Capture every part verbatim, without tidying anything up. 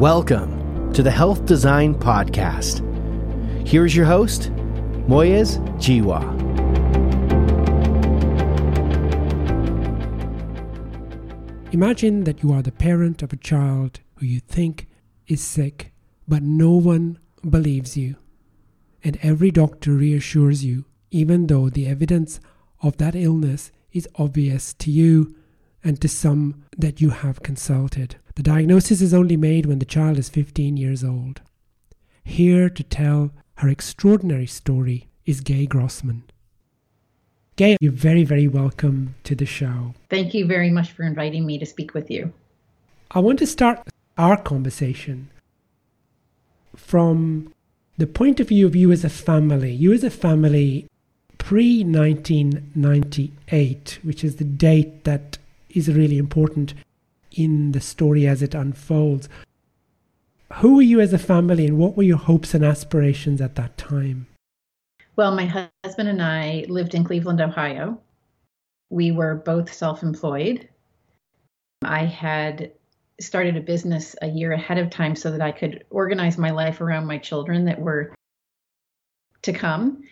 Welcome to the Health Design Podcast. Here's your host, Moyez Jiwa. Imagine that you are the parent of a child who you think is sick, but no one believes you. And every doctor reassures you, even though the evidence of that illness is obvious to you and to some that you have consulted. The diagnosis is only made when the child is fifteen years old. Here to tell her extraordinary story is Gay Grossman. Gay, you're very, very welcome to the show. Thank you very much for inviting me to speak with you. I want to start our conversation from the point of view of you as a family. You as a family pre nineteen ninety-eight, which is the date that is really important in the story as it unfolds. Who were you as a family, and what were your hopes and aspirations at that time? Well, my husband and I lived in Cleveland, Ohio. We were both self-employed. I had started a business a year ahead of time so that I could organize my life around my children that were to come.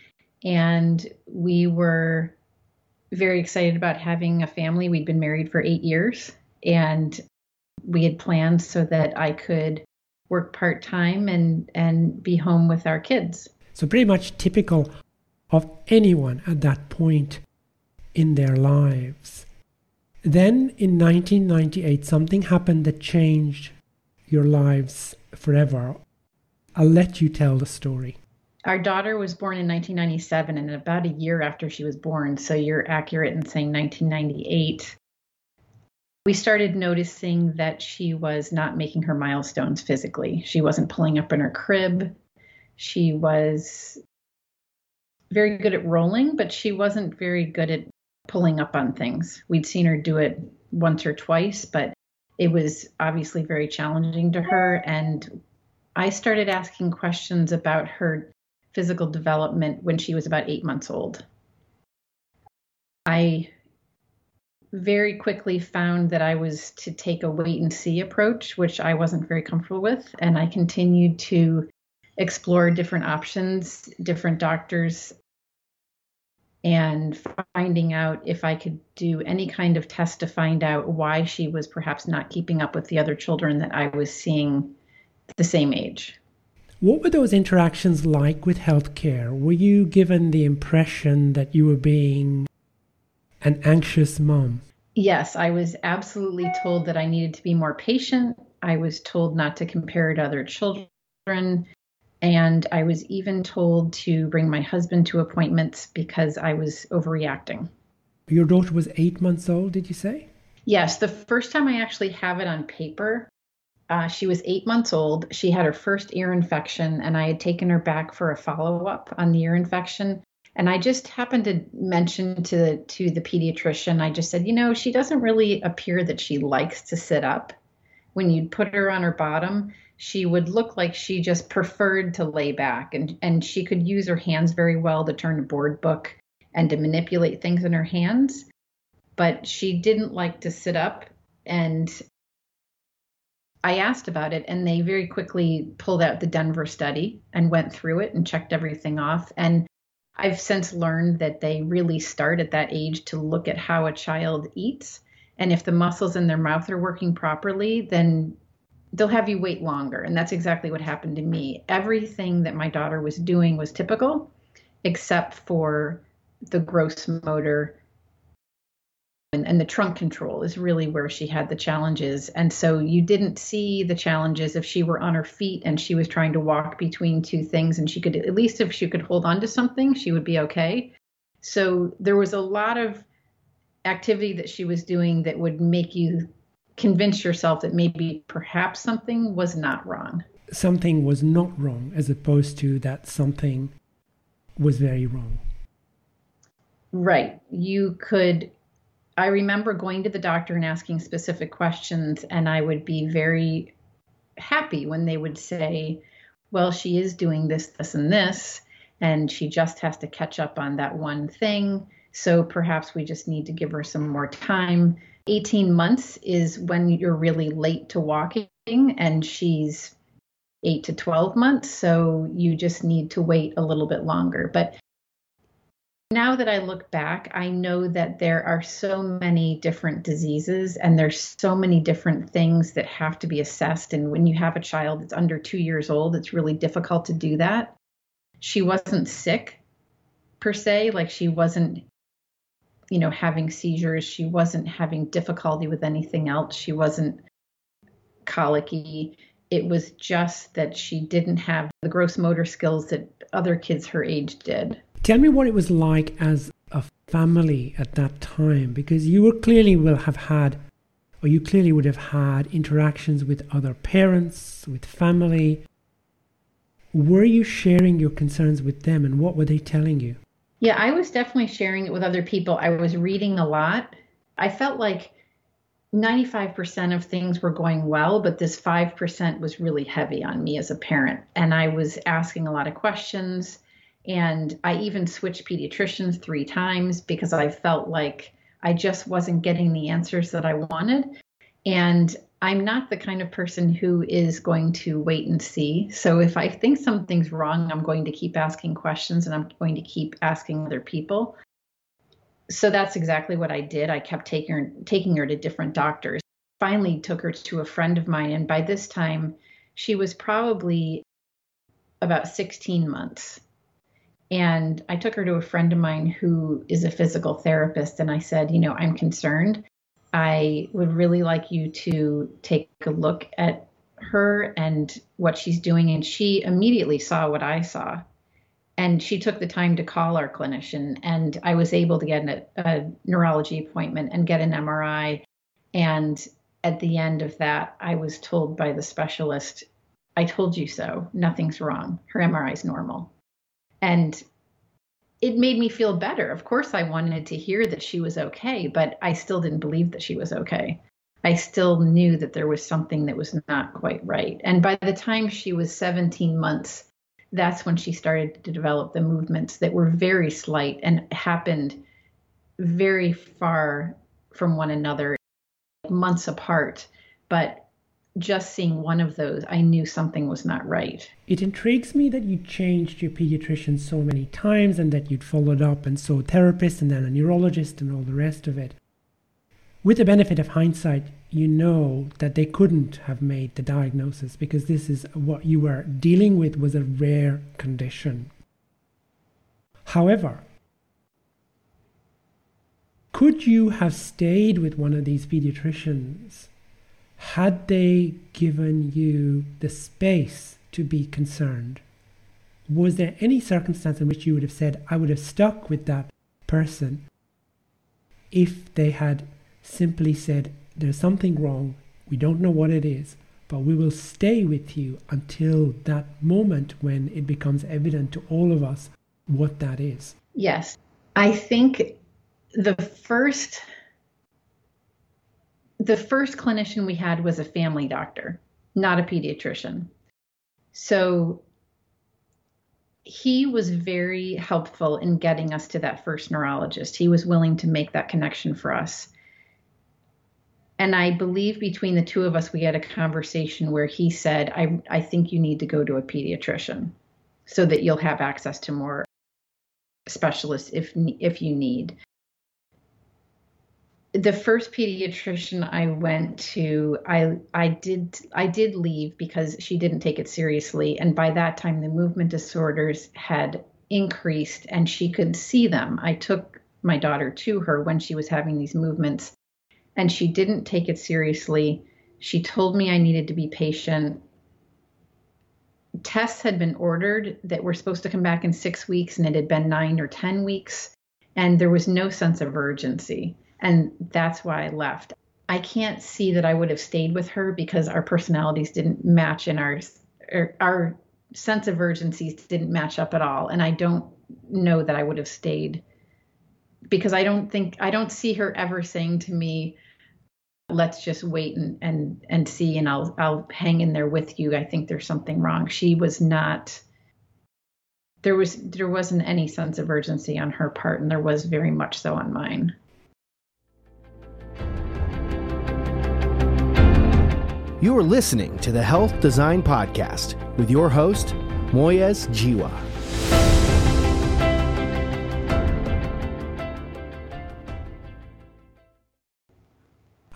And we were very excited about having a family. We'd been married for eight years. And we had planned so that I could work part-time and, and be home with our kids. So pretty much typical of anyone at that point in their lives. Then in nineteen ninety-eight, something happened that changed your lives forever. I'll let you tell the story. Our daughter was born in nineteen ninety-seven, and about a year after she was born, so you're accurate in saying nineteen ninety-eight, we started noticing that she was not making her milestones physically. She wasn't pulling up in her crib. She was very good at rolling, but she wasn't very good at pulling up on things. We'd seen her do it once or twice, but it was obviously very challenging to her. And I started asking questions about her physical development when she was about eight months old. I very quickly found that I was to take a wait and see approach, which I wasn't very comfortable with. And I continued to explore different options, different doctors, and finding out if I could do any kind of test to find out why she was perhaps not keeping up with the other children that I was seeing the same age. What were those interactions like with healthcare? Were you given the impression that you were being an anxious mom? Yes, I was absolutely told that I needed to be more patient. I was told not to compare to other children. And I was even told to bring my husband to appointments because I was overreacting. Your daughter was eight months old, did you say? Yes, the first time I actually have it on paper, uh, she was eight months old. She had her first ear infection, and I had taken her back for a follow-up on the ear infection. And I just happened to mention to the, to the pediatrician, I just said, you know, she doesn't really appear that she likes to sit up. When you'd put her on her bottom, she would look like she just preferred to lay back. And, and she could use her hands very well to turn a board book and to manipulate things in her hands. But she didn't like to sit up. And I asked about it, and they very quickly pulled out the Denver study and went through it and checked everything off. And I've since learned that they really start at that age to look at how a child eats. And if the muscles in their mouth are working properly, then they'll have you wait longer. And that's exactly what happened to me. Everything that my daughter was doing was typical, except for the gross motor and, and the trunk control is really where she had the challenges. And so you didn't see the challenges if she were on her feet and she was trying to walk between two things, and she could, at least if she could hold on to something, she would be okay. So there was a lot of activity that she was doing that would make you convince yourself that maybe perhaps something was not wrong. Something was not wrong, as opposed to that something was very wrong. Right. You could, I remember going to the doctor and asking specific questions, and I would be very happy when they would say, well, she is doing this, this, and this, and she just has to catch up on that one thing. So perhaps we just need to give her some more time. eighteen months is when you're really late to walking, and she's eight to twelve months, so you just need to wait a little bit longer. But now that I look back, I know that there are so many different diseases and there's so many different things that have to be assessed. And when you have a child that's under two years old, it's really difficult to do that. She wasn't sick per se, like she wasn't, you know, having seizures. She wasn't having difficulty with anything else. She wasn't colicky. It was just that she didn't have the gross motor skills that other kids her age did. Tell me what it was like as a family at that time, because you were clearly will have had, or you clearly would have had interactions with other parents, with family. Were you sharing your concerns with them, and what were they telling you? Yeah, I was definitely sharing it with other people. I was reading a lot. I felt like ninety-five percent of things were going well, but this five percent was really heavy on me as a parent. And I was asking a lot of questions. And I even switched pediatricians three times because I felt like I just wasn't getting the answers that I wanted. And I'm not the kind of person who is going to wait and see. So if I think something's wrong, I'm going to keep asking questions and I'm going to keep asking other people. So that's exactly what I did. I kept taking her, taking her to different doctors. Finally took her to a friend of mine. And by this time, she was probably about sixteen months. And I took her to a friend of mine who is a physical therapist. And I said, you know, I'm concerned. I would really like you to take a look at her and what she's doing. And she immediately saw what I saw. And she took the time to call our clinician. And I was able to get an, a neurology appointment and get an M R I. And at the end of that, I was told by the specialist, I told you so. Nothing's wrong. Her M R I is normal. And it made me feel better. Of course, I wanted to hear that she was okay, but I still didn't believe that she was okay. I still knew that there was something that was not quite right. And by the time she was seventeen months, that's when she started to develop the movements that were very slight and happened very far from one another, months apart. But just seeing one of those, I knew something was not right. It intrigues me that you changed your pediatrician so many times and that you'd followed up and saw a therapist and then a neurologist and all the rest of it. With the benefit of hindsight, you know that they couldn't have made the diagnosis because this is what you were dealing with was a rare condition. However, could you have stayed with one of these pediatricians had they given you the space to be concerned? Was there any circumstance in which you would have said, I would have stuck with that person if they had simply said, there's something wrong, we don't know what it is, but we will stay with you until that moment when it becomes evident to all of us what that is? Yes. I think the first... The first clinician we had was a family doctor, not a pediatrician. So he was very helpful in getting us to that first neurologist. He was willing to make that connection for us. And I believe between the two of us, we had a conversation where he said, I, I think you need to go to a pediatrician so that you'll have access to more specialists if if you need. The first pediatrician I went to, I I did I did leave because she didn't take it seriously. And by that time, the movement disorders had increased and she could see them. I took my daughter to her when she was having these movements and she didn't take it seriously. She told me I needed to be patient. Tests had been ordered that were supposed to come back in six weeks and it had been nine or ten weeks. And there was no sense of urgency. And that's why I left. I can't see that I would have stayed with her because our personalities didn't match and our, our sense of urgencies didn't match up at all. And I don't know that I would have stayed because I don't think, I don't see her ever saying to me, let's just wait and, and, and see, and I'll, I'll hang in there with you. I think there's something wrong. She was not, there was, there wasn't any sense of urgency on her part. And there was very much so on mine. You're listening to the Health Design Podcast with your host, Moyez Jiwa.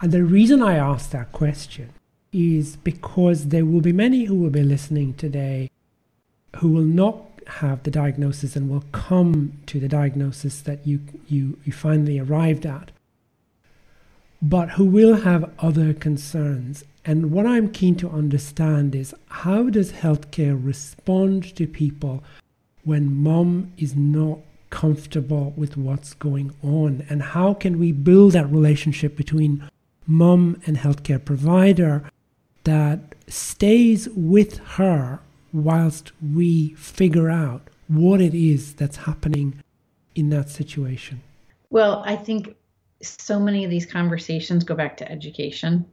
And the reason I asked that question is because there will be many who will be listening today who will not have the diagnosis and will come to the diagnosis that you, you, you finally arrived at, but who will have other concerns. And what I'm keen to understand is, how does healthcare respond to people when mom is not comfortable with what's going on? And how can we build that relationship between mom and healthcare provider that stays with her whilst we figure out what it is that's happening in that situation? Well, I think so many of these conversations go back to education.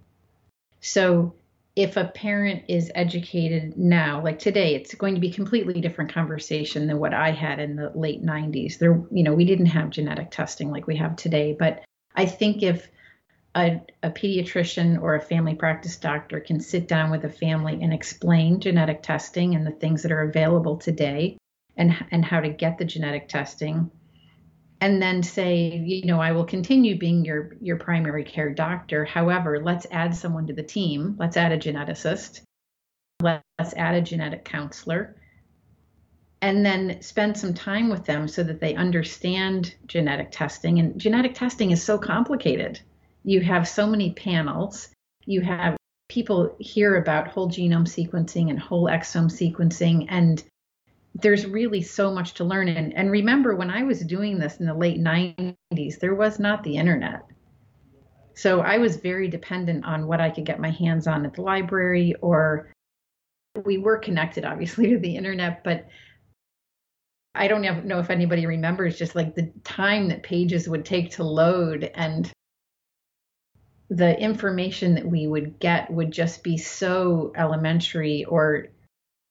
So if a parent is educated now, like today, it's going to be a completely different conversation than what I had in the late nineties. There, you know, we didn't have genetic testing like we have today. But I think if a, a pediatrician or a family practice doctor can sit down with a family and explain genetic testing and the things that are available today and, and how to get the genetic testing, and then say, you know, I will continue being your, your primary care doctor. However, let's add someone to the team. Let's add a geneticist. Let's add a genetic counselor. And then spend some time with them so that they understand genetic testing. And genetic testing is so complicated. You have so many panels. You have people hear about whole genome sequencing and whole exome sequencing, and there's really so much to learn. And, and remember, when I was doing this in the late nineties, there was not the internet. So I was very dependent on what I could get my hands on at the library, or we were connected, obviously, to the internet. But I don't know if anybody remembers just like the time that pages would take to load, and the information that we would get would just be so elementary. Or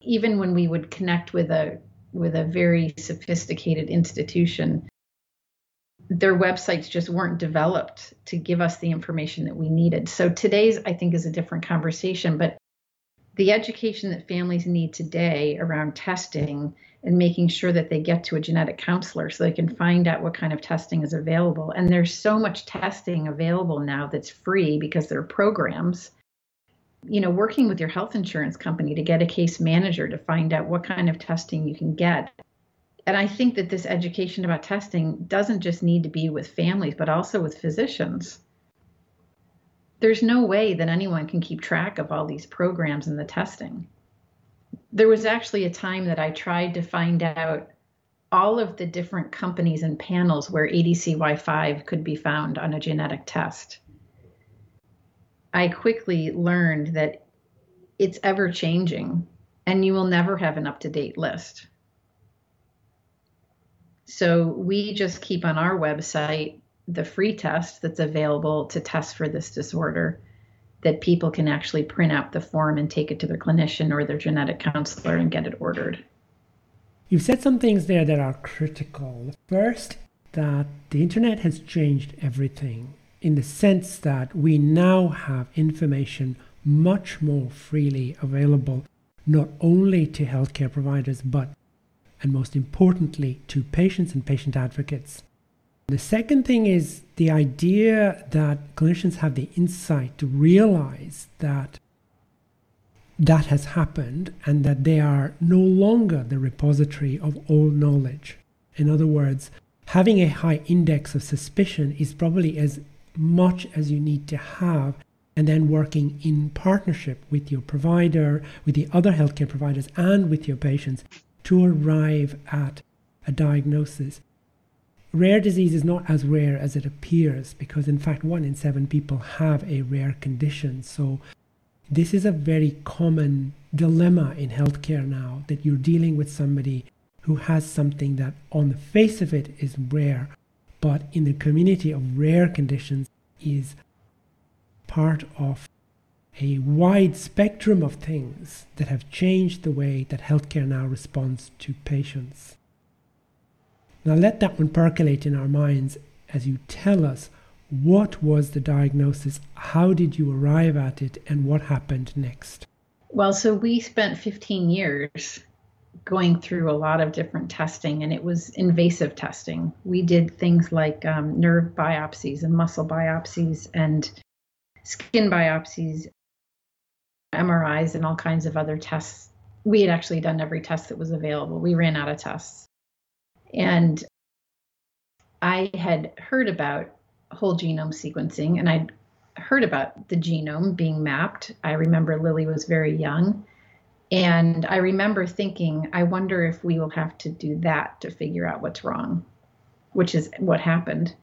even when we would connect with a with a very sophisticated institution, their websites just weren't developed to give us the information that we needed. So today's, I think, is a different conversation, but the education that families need today around testing and making sure that they get to a genetic counselor so they can find out what kind of testing is available. And there's so much testing available now that's free because there are programs. You know, working with your health insurance company to get a case manager to find out what kind of testing you can get. And I think that this education about testing doesn't just need to be with families, but also with physicians. There's no way that anyone can keep track of all these programs and the testing. There was actually a time that I tried to find out all of the different companies and panels where A D C Y five could be found on a genetic test. I quickly learned that it's ever changing and you will never have an up-to-date list. So we just keep on our website the free test that's available to test for this disorder, that people can actually print out the form and take it to their clinician or their genetic counselor and get it ordered. You've said some things there that are critical. First, that the internet has changed everything, in the sense that we now have information much more freely available, not only to healthcare providers, but, and most importantly, to patients and patient advocates. The second thing is the idea that clinicians have the insight to realize that that has happened and that they are no longer the repository of all knowledge. In other words, having a high index of suspicion is probably as much as you need to have, and then working in partnership with your provider, with the other healthcare providers, and with your patients to arrive at a diagnosis. Rare disease is not as rare as it appears, because in fact one in seven people have a rare condition. So this is a very common dilemma in healthcare now, that you're dealing with somebody who has something that on the face of it is rare, but in the community of rare conditions is part of a wide spectrum of things that have changed the way that healthcare now responds to patients. Now let that one percolate in our minds as you tell us What was the diagnosis? How did you arrive at it? And what happened next? Well, so we spent fifteen years going through a lot of different testing, and it was invasive testing. We did things like um, nerve biopsies and muscle biopsies and skin biopsies, M R Is, and all kinds of other tests. We had actually done every test that was available. We ran out of tests. And I had heard about whole genome sequencing, and I'd heard about the genome being mapped. I remember Lily was very young. And I remember thinking, I wonder if we will have to do that to figure out what's wrong, which is what happened.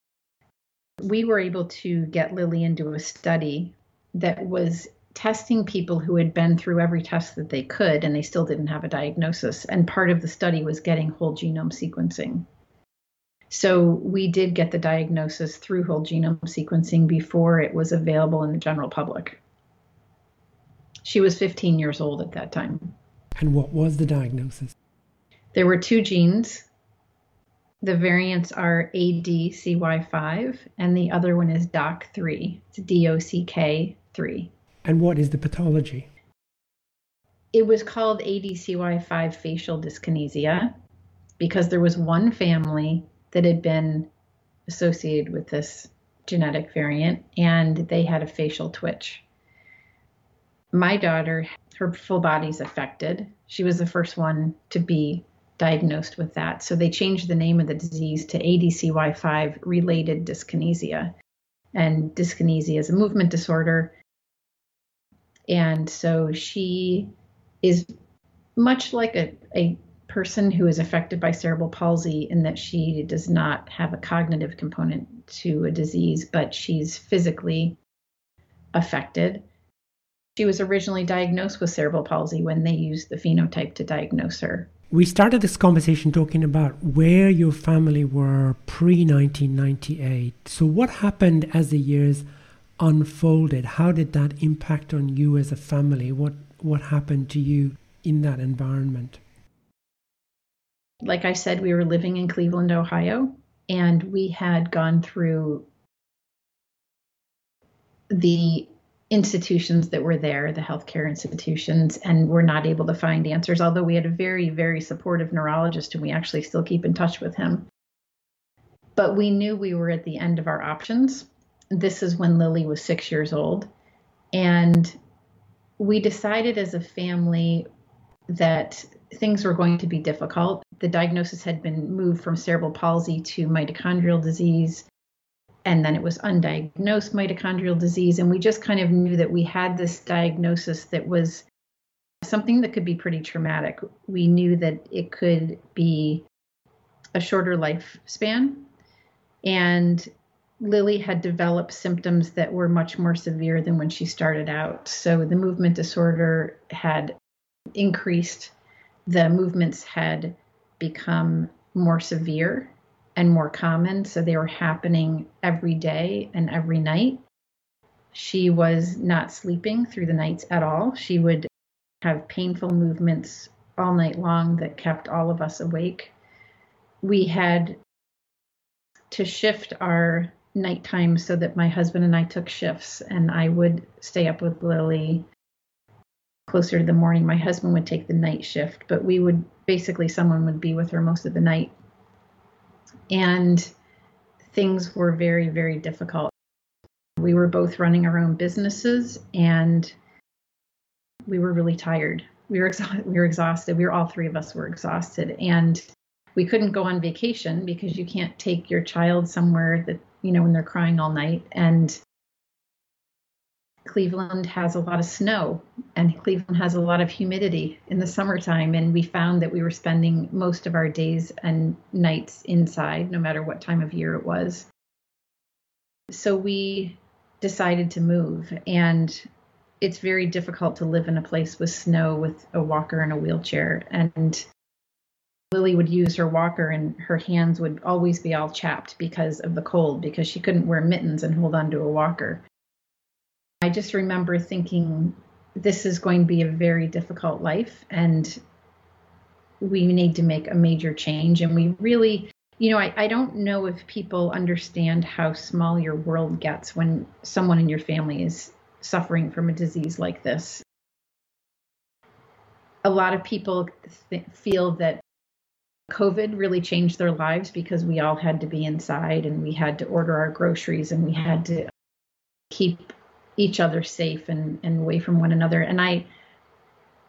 We were able to get Lily into a study that was testing people who had been through every test that they could, and they still didn't have a diagnosis. And part of the study was getting whole genome sequencing. So we did get the diagnosis through whole genome sequencing before it was available in the general public. She was fifteen years old at that time. And what was the diagnosis? There were two genes. The variants are A D C Y five, and the other one is D O C three. It's D O C K three. And what is the pathology? It was called A D C Y five facial dyskinesia because there was one family that had been associated with this genetic variant, and they had a facial twitch. My daughter, her full body's affected. She was the first one to be diagnosed with that. So they changed the name of the disease to A D C Y five related dyskinesia. And dyskinesia is a movement disorder. And so she is much like a, a person who is affected by cerebral palsy in that she does not have a cognitive component to a disease, but she's physically affected. She was originally diagnosed with cerebral palsy when they used the phenotype to diagnose her. We started this conversation talking about where your family were pre nineteen ninety-eight. So what happened as the years unfolded? How did that impact on you as a family? What what happened to you in that environment? Like I said, we were living in Cleveland, Ohio, and we had gone through the institutions that were there, the healthcare institutions, and were not able to find answers, although we had a very, very supportive neurologist, and we actually still keep in touch with him. But we knew we were at the end of our options. This is when Lily was six years old. And we decided as a family that things were going to be difficult. The diagnosis had been moved from cerebral palsy to mitochondrial disease. And then it was undiagnosed mitochondrial disease. And we just kind of knew that we had this diagnosis that was something that could be pretty traumatic. We knew that it could be a shorter lifespan. And Lily had developed symptoms that were much more severe than when she started out. So the movement disorder had increased. The movements had become more severe and more common, so they were happening every day and every night. She was not sleeping through the nights at all. She would have painful movements all night long that kept all of us awake. We had to shift our nighttime so that my husband and I took shifts, and I would stay up with Lily closer to the morning. My husband would take the night shift, but we would basically, someone would be with her most of the night. And things were very, very difficult. We were both running our own businesses, and we were really tired. We were, exa- we were exhausted. We were, all three of us were exhausted. And we couldn't go on vacation because you can't take your child somewhere that, you know, when they're crying all night. And Cleveland has a lot of snow, and Cleveland has a lot of humidity in the summertime, and we found that we were spending most of our days and nights inside, no matter what time of year it was. So we decided to move, and it's very difficult to live in a place with snow with a walker and a wheelchair. And Lily would use her walker, and her hands would always be all chapped because of the cold, because she couldn't wear mittens and hold on to a walker. I just remember thinking, this is going to be a very difficult life, and we need to make a major change. And we really you know, I, I don't know if people understand how small your world gets when someone in your family is suffering from a disease like this. A lot of people th- feel that COVID really changed their lives because we all had to be inside and we had to order our groceries and we had to keep each other safe and, and away from one another. And I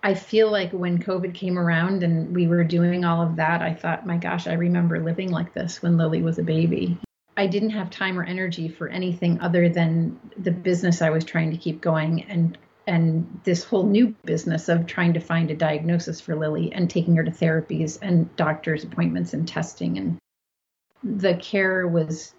I feel like when COVID came around and we were doing all of that, I thought, my gosh, I remember living like this when Lily was a baby. I didn't have time or energy for anything other than the business I was trying to keep going and and this whole new business of trying to find a diagnosis for Lily and taking her to therapies and doctor's appointments and testing. And the care was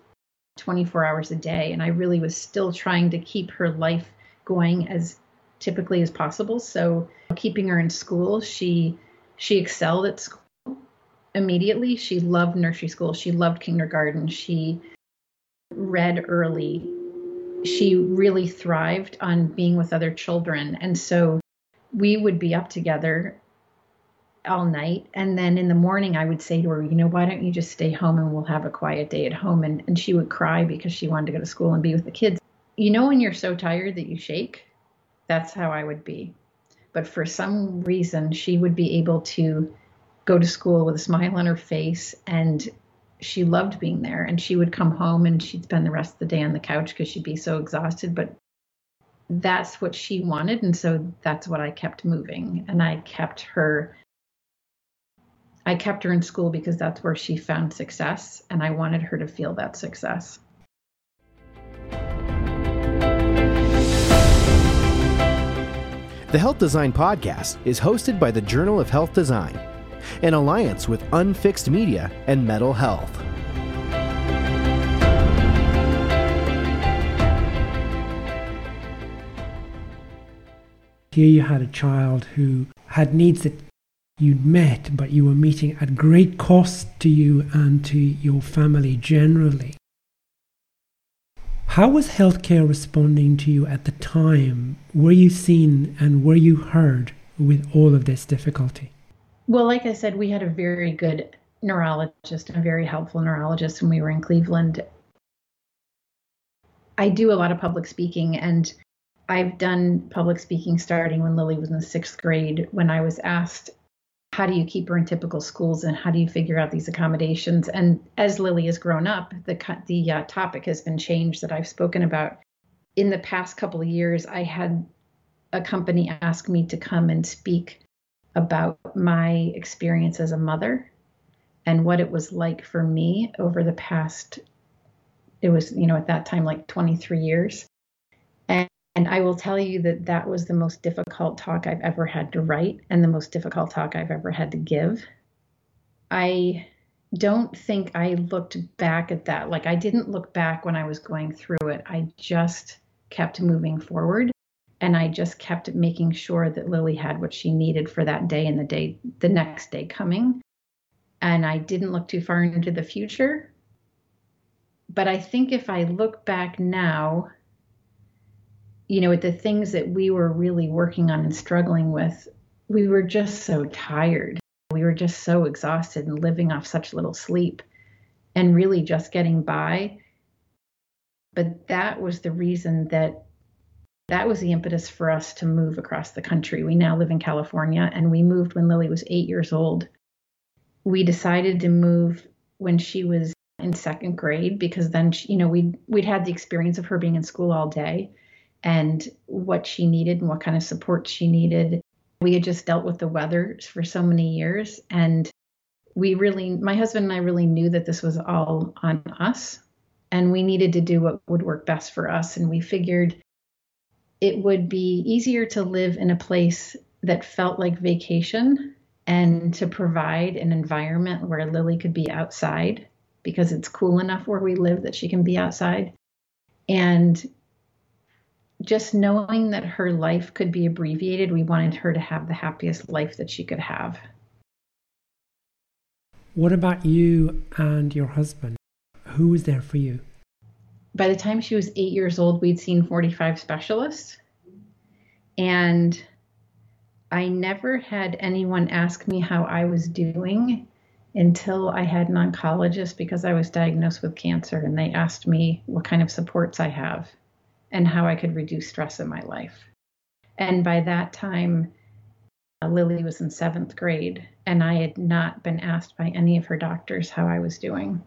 twenty-four hours a day, and I really was still trying to keep her life going as typically as possible. So keeping her in school, she she excelled at school immediately. She loved nursery school. She loved kindergarten. She read early. She really thrived on being with other children. And so we would be up together all night. And then in the morning, I would say to her, you know, why don't you just stay home and we'll have a quiet day at home? And, and she would cry because she wanted to go to school and be with the kids. You know, when you're so tired that you shake, that's how I would be. But for some reason, she would be able to go to school with a smile on her face, and she loved being there. And she would come home and she'd spend the rest of the day on the couch because she'd be so exhausted. But that's what she wanted. And so that's what I kept moving. And I kept her I kept her in school because that's where she found success, and I wanted her to feel that success. The Health Design Podcast is hosted by the Journal of Health Design, an alliance with Unfixed Media and Metal Health. Here you had a child who had needs that you'd met, but you were meeting at great cost to you and to your family generally. How was healthcare responding to you at the time? Were you seen and were you heard with all of this difficulty? Well, like I said, we had a very good neurologist, a very helpful neurologist when we were in Cleveland. I do a lot of public speaking, and I've done public speaking starting when Lily was in the sixth grade, when I was asked, how do you keep her in typical schools and how do you figure out these accommodations? And as Lily has grown up, the the uh, topic has been changed that I've spoken about. In the past couple of years, I had a company ask me to come and speak about my experience as a mother and what it was like for me over the past, it was, you know, at that time, like twenty-three years. And And I will tell you that that was the most difficult talk I've ever had to write and the most difficult talk I've ever had to give. I don't think I looked back at that. Like, I didn't look back when I was going through it. I just kept moving forward, and I just kept making sure that Lily had what she needed for that day and the day, the next day coming. And I didn't look too far into the future. But I think if I look back now, you know, with the things that we were really working on and struggling with, we were just so tired. We were just so exhausted and living off such little sleep and really just getting by. But that was the reason that that was the impetus for us to move across the country. We now live in California, and we moved when Lily was eight years old. We decided to move when she was in second grade because then, she, you know, we'd, we'd had the experience of her being in school all day and what she needed and what kind of support she needed. We had just dealt with the weather for so many years, and we really, my husband and I really knew that this was all on us, and we needed to do what would work best for us. And we figured it would be easier to live in a place that felt like vacation and to provide an environment where Lily could be outside, because it's cool enough where we live that she can be outside. And just knowing that her life could be abbreviated, we wanted her to have the happiest life that she could have. What about you and your husband? Who was there for you? By the time she was eight years old, we'd seen forty-five specialists. And I never had anyone ask me how I was doing until I had an oncologist, because I was diagnosed with cancer, and they asked me what kind of supports I have and how I could reduce stress in my life. And by that time, uh, Lily was in seventh grade, and I had not been asked by any of her doctors how I was doing.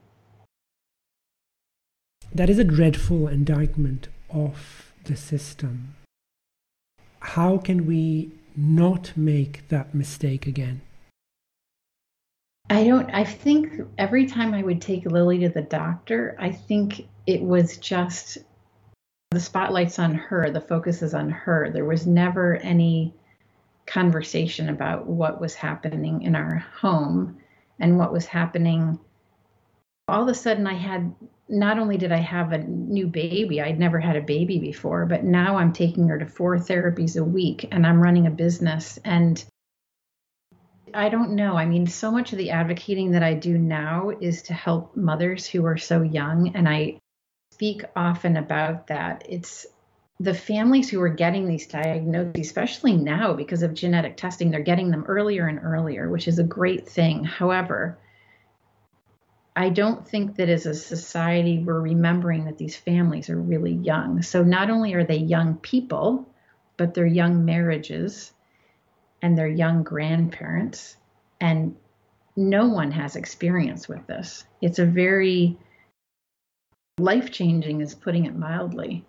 That is a dreadful indictment of the system. How can we not make that mistake again? I don't, I think every time I would take Lily to the doctor, I think it was just the spotlight's on her, the focus is on her. There was never any conversation about what was happening in our home and what was happening. All of a sudden I had, not only did I have a new baby, I'd never had a baby before, but now I'm taking her to four therapies a week and I'm running a business. And I don't know. I mean, so much of the advocating that I do now is to help mothers who are so young. And I speak often about that. It's the families who are getting these diagnoses, especially now because of genetic testing, they're getting them earlier and earlier, which is a great thing. However, I don't think that as a society, we're remembering that these families are really young. So not only are they young people, but they're young marriages and they're young grandparents, and no one has experience with this. It's a very life-changing, is putting it mildly.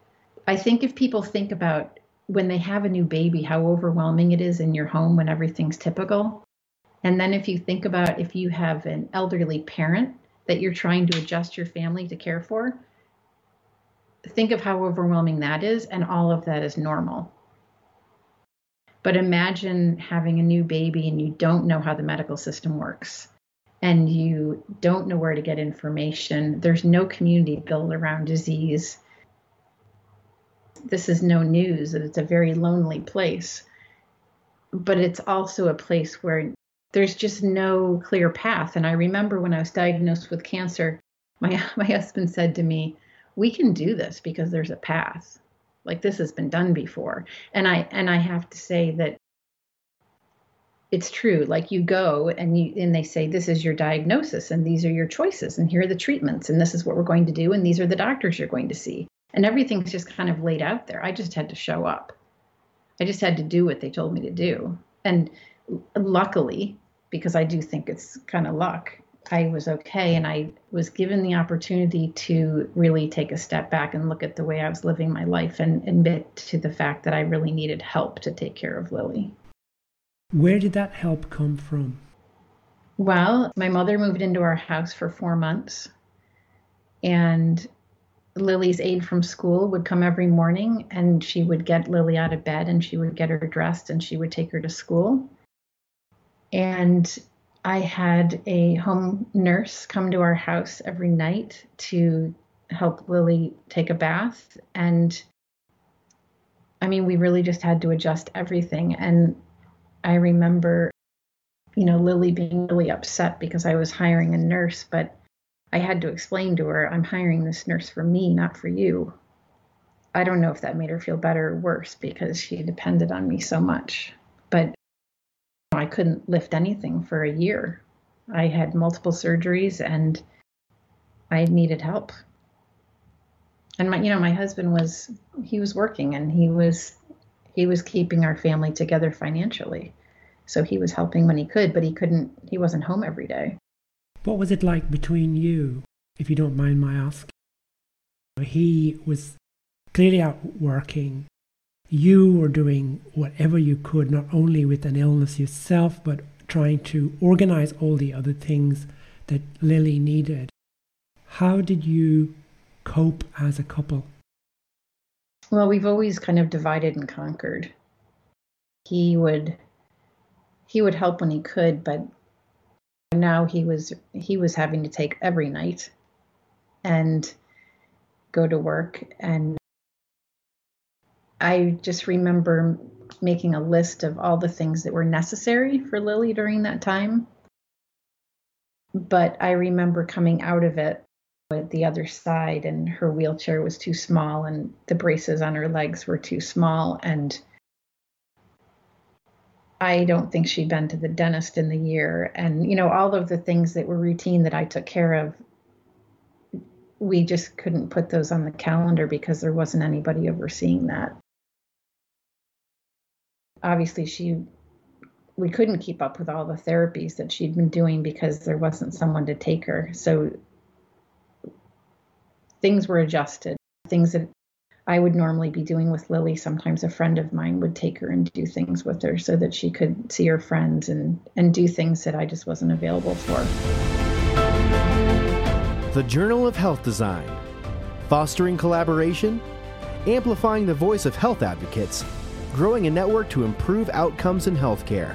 I think if people think about when they have a new baby, how overwhelming it is in your home when everything's typical. And then if you think about if you have an elderly parent that you're trying to adjust your family to care for, think of how overwhelming that is, and all of that is normal. But imagine having a new baby and you don't know how the medical system works and you don't know where to get information. There's no community built around disease. This is no news that it's a very lonely place, but it's also a place where there's just no clear path. And I remember when I was diagnosed with cancer, my my husband said to me, "We can do this because there's a path. Like, this has been done before." And I and I have to say that it's true. Like, you go and you and they say, "This is your diagnosis and these are your choices and here are the treatments and this is what we're going to do and these are the doctors you're going to see." And everything's just kind of laid out there. I just had to show up. I just had to do what they told me to do. And luckily, because I do think it's kind of luck, I was okay, and I was given the opportunity to really take a step back and look at the way I was living my life and admit to the fact that I really needed help to take care of Lily. Where did that help come from? Well, my mother moved into our house for four months, and Lily's aide from school would come every morning, and she would get Lily out of bed, and she would get her dressed, and she would take her to school. And I had a home nurse come to our house every night to help Lily take a bath. And I mean, we really just had to adjust everything. And I remember, you know, Lily being really upset because I was hiring a nurse, but I had to explain to her, "I'm hiring this nurse for me, not for you." I don't know if that made her feel better or worse because she depended on me so much, but I couldn't lift anything for a year. I had multiple surgeries and I needed help. And my, you know, my husband was, he was working and he was, he was keeping our family together financially. So he was helping when he could, but he couldn't, he wasn't home every day. What was it like between you, if you don't mind my asking? He was clearly out working. You were doing whatever you could, not only with an illness yourself, but trying to organize all the other things that Lily needed. How did you cope as a couple? Well, we've always kind of divided and conquered. He would, he would help when he could, but now he was, he was having to take every night and go to work. And I just remember making a list of all the things that were necessary for Lily during that time. But I remember coming out of it with the other side, and her wheelchair was too small and the braces on her legs were too small. And I don't think she'd been to the dentist in the year. And, you know, all of the things that were routine that I took care of, we just couldn't put those on the calendar because there wasn't anybody overseeing that. Obviously, she, we couldn't keep up with all the therapies that she'd been doing because there wasn't someone to take her. So things were adjusted. Things that I would normally be doing with Lily, sometimes a friend of mine would take her and do things with her so that she could see her friends and, and do things that I just wasn't available for. The Journal of Health Design, fostering collaboration, amplifying the voice of health advocates, growing a network to improve outcomes in healthcare.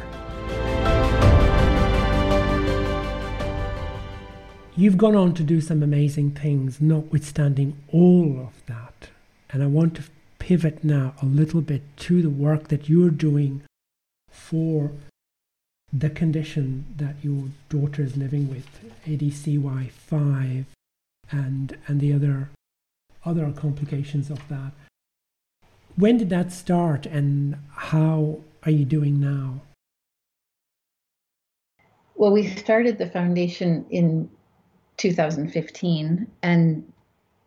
You've gone on to do some amazing things, notwithstanding all of that. And I want to pivot now a little bit to the work that you're doing for the condition that your daughter is living with, A D C Y five, and and the other other complications of that. When did that start, and how are you doing now? Well, we started the foundation in two thousand fifteen, and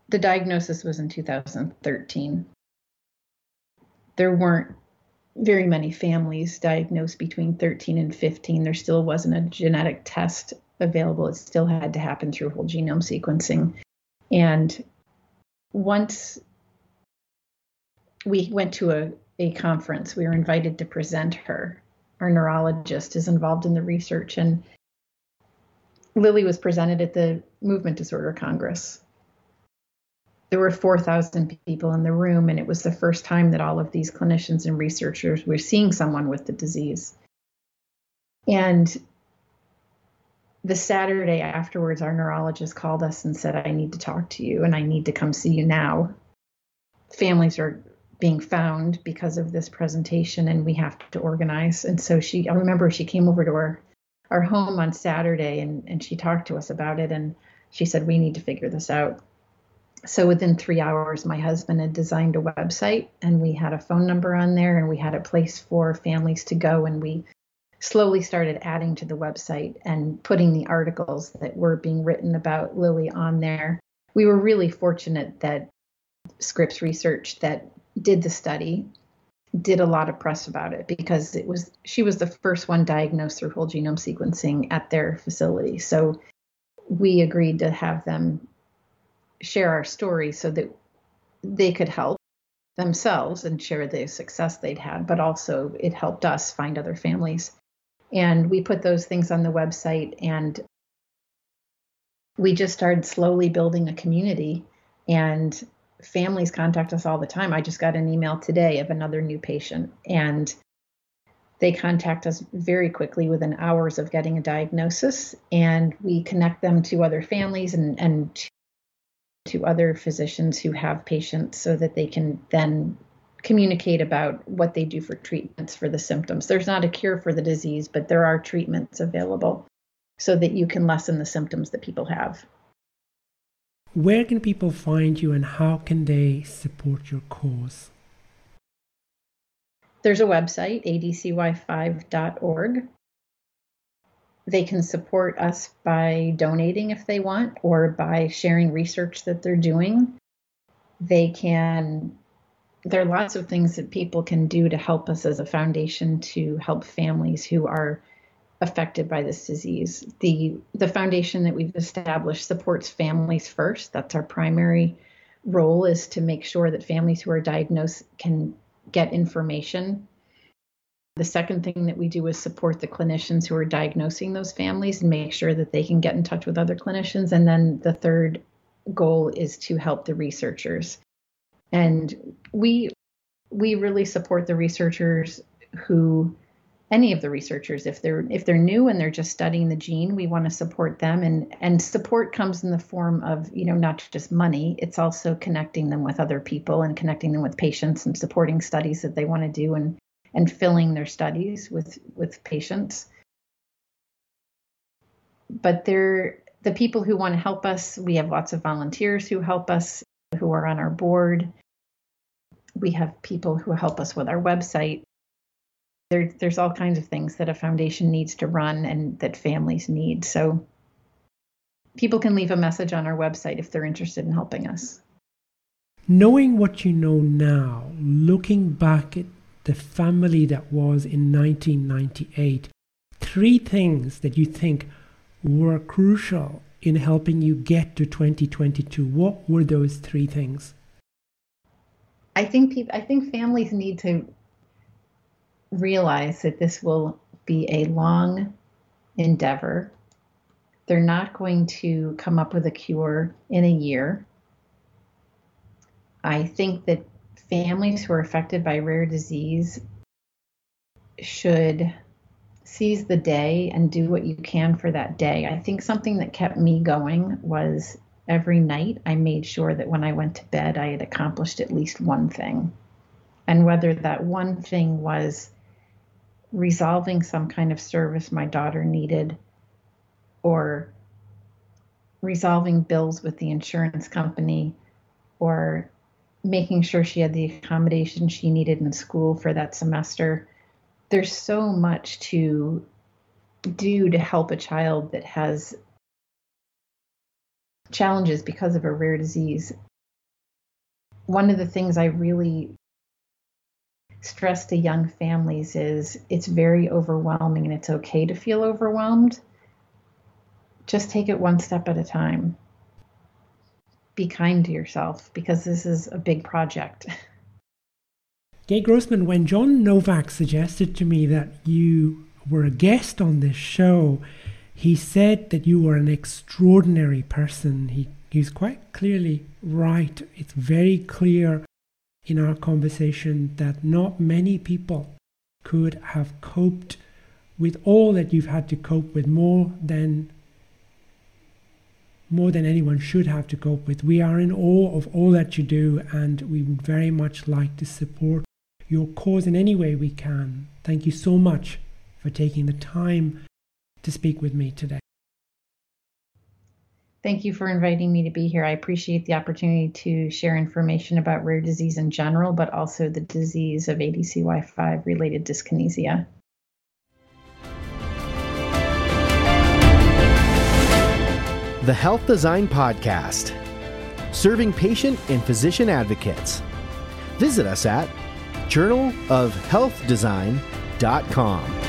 the diagnosis was in two thousand thirteen. There weren't very many families diagnosed between thirteen and fifteen. There still wasn't a genetic test available. It still had to happen through whole genome sequencing. And once we went to a, a conference, we were invited to present her. Our neurologist is involved in the research, and Lily was presented at the Movement Disorder Congress. There were four thousand people in the room, and it was the first time that all of these clinicians and researchers were seeing someone with the disease. And the Saturday afterwards, our neurologist called us and said, I need to talk to you, and I need to come see you now. Families are being found because of this presentation, and we have to organize. And so she, I remember she came over to our, our home on Saturday, and, and she talked to us about it, and she said, we need to figure this out. So within three hours, my husband had designed a website, and we had a phone number on there, and we had a place for families to go. And we slowly started adding to the website and putting the articles that were being written about Lily on there. We were really fortunate that Scripps Research, that did the study, did a lot of press about it, because it was she was the first one diagnosed through whole genome sequencing at their facility. So we agreed to have them share our story so that they could help themselves and share the success they'd had, but also it helped us find other families. And we put those things on the website, and we just started slowly building a community, and families contact us all the time. I just got an email today of another new patient, and they contact us very quickly within hours of getting a diagnosis, and we connect them to other families and, and to to other physicians who have patients so that they can then communicate about what they do for treatments for the symptoms. There's not a cure for the disease, but there are treatments available so that you can lessen the symptoms that people have. Where can people find you, and how can they support your cause? There's a website, A D C Y five dot org. They can support us by donating if they want, or by sharing research that they're doing. They can, there are lots of things that people can do to help us as a foundation to help families who are affected by this disease. The, the foundation that we've established supports families first. That's our primary role, is to make sure that families who are diagnosed can get information. The second thing that we do is support the clinicians who are diagnosing those families and make sure that they can get in touch with other clinicians. And then the third goal is to help the researchers. And we we really support the researchers who, any of the researchers, if they're if they're new and they're just studying the gene, we want to support them. And, and support comes in the form of, you know, not just money, it's also connecting them with other people and connecting them with patients and supporting studies that they want to do, and and filling their studies with, with patients. But they're the people who want to help us. We have lots of volunteers who help us, who are on our board. We have people who help us with our website. There, there's all kinds of things that a foundation needs to run and that families need. So people can leave a message on our website if they're interested in helping us. Knowing what you know now, looking back at the family that was in nineteen ninety-eight, three things that you think were crucial in helping you get to twenty twenty-two. What were those three things? I think people, I think families need to realize that this will be a long endeavor. They're not going to come up with a cure in a year. I think that families who are affected by rare disease should seize the day and do what you can for that day. I think something that kept me going was every night I made sure that when I went to bed, I had accomplished at least one thing. And whether that one thing was resolving some kind of service my daughter needed, or resolving bills with the insurance company, or making sure she had the accommodation she needed in school for that semester. There's so much to do to help a child that has challenges because of a rare disease. One of the things I really stress to young families is it's very overwhelming, and it's okay to feel overwhelmed. Just take it one step at a time. Be kind to yourself, because this is a big project. Gay Grossman, when John Novak suggested to me that you were a guest on this show, he said that you were an extraordinary person. He, he was quite clearly right. It's very clear in our conversation that not many people could have coped with all that you've had to cope with, more than more than anyone should have to cope with. We are in awe of all that you do, and we would very much like to support your cause in any way we can. Thank you so much for taking the time to speak with me today. Thank you for inviting me to be here. I appreciate the opportunity to share information about rare disease in general, but also the disease of A D C Y five related dyskinesia. The Health Design Podcast, serving patient and physician advocates. Visit us at journal of health design dot com.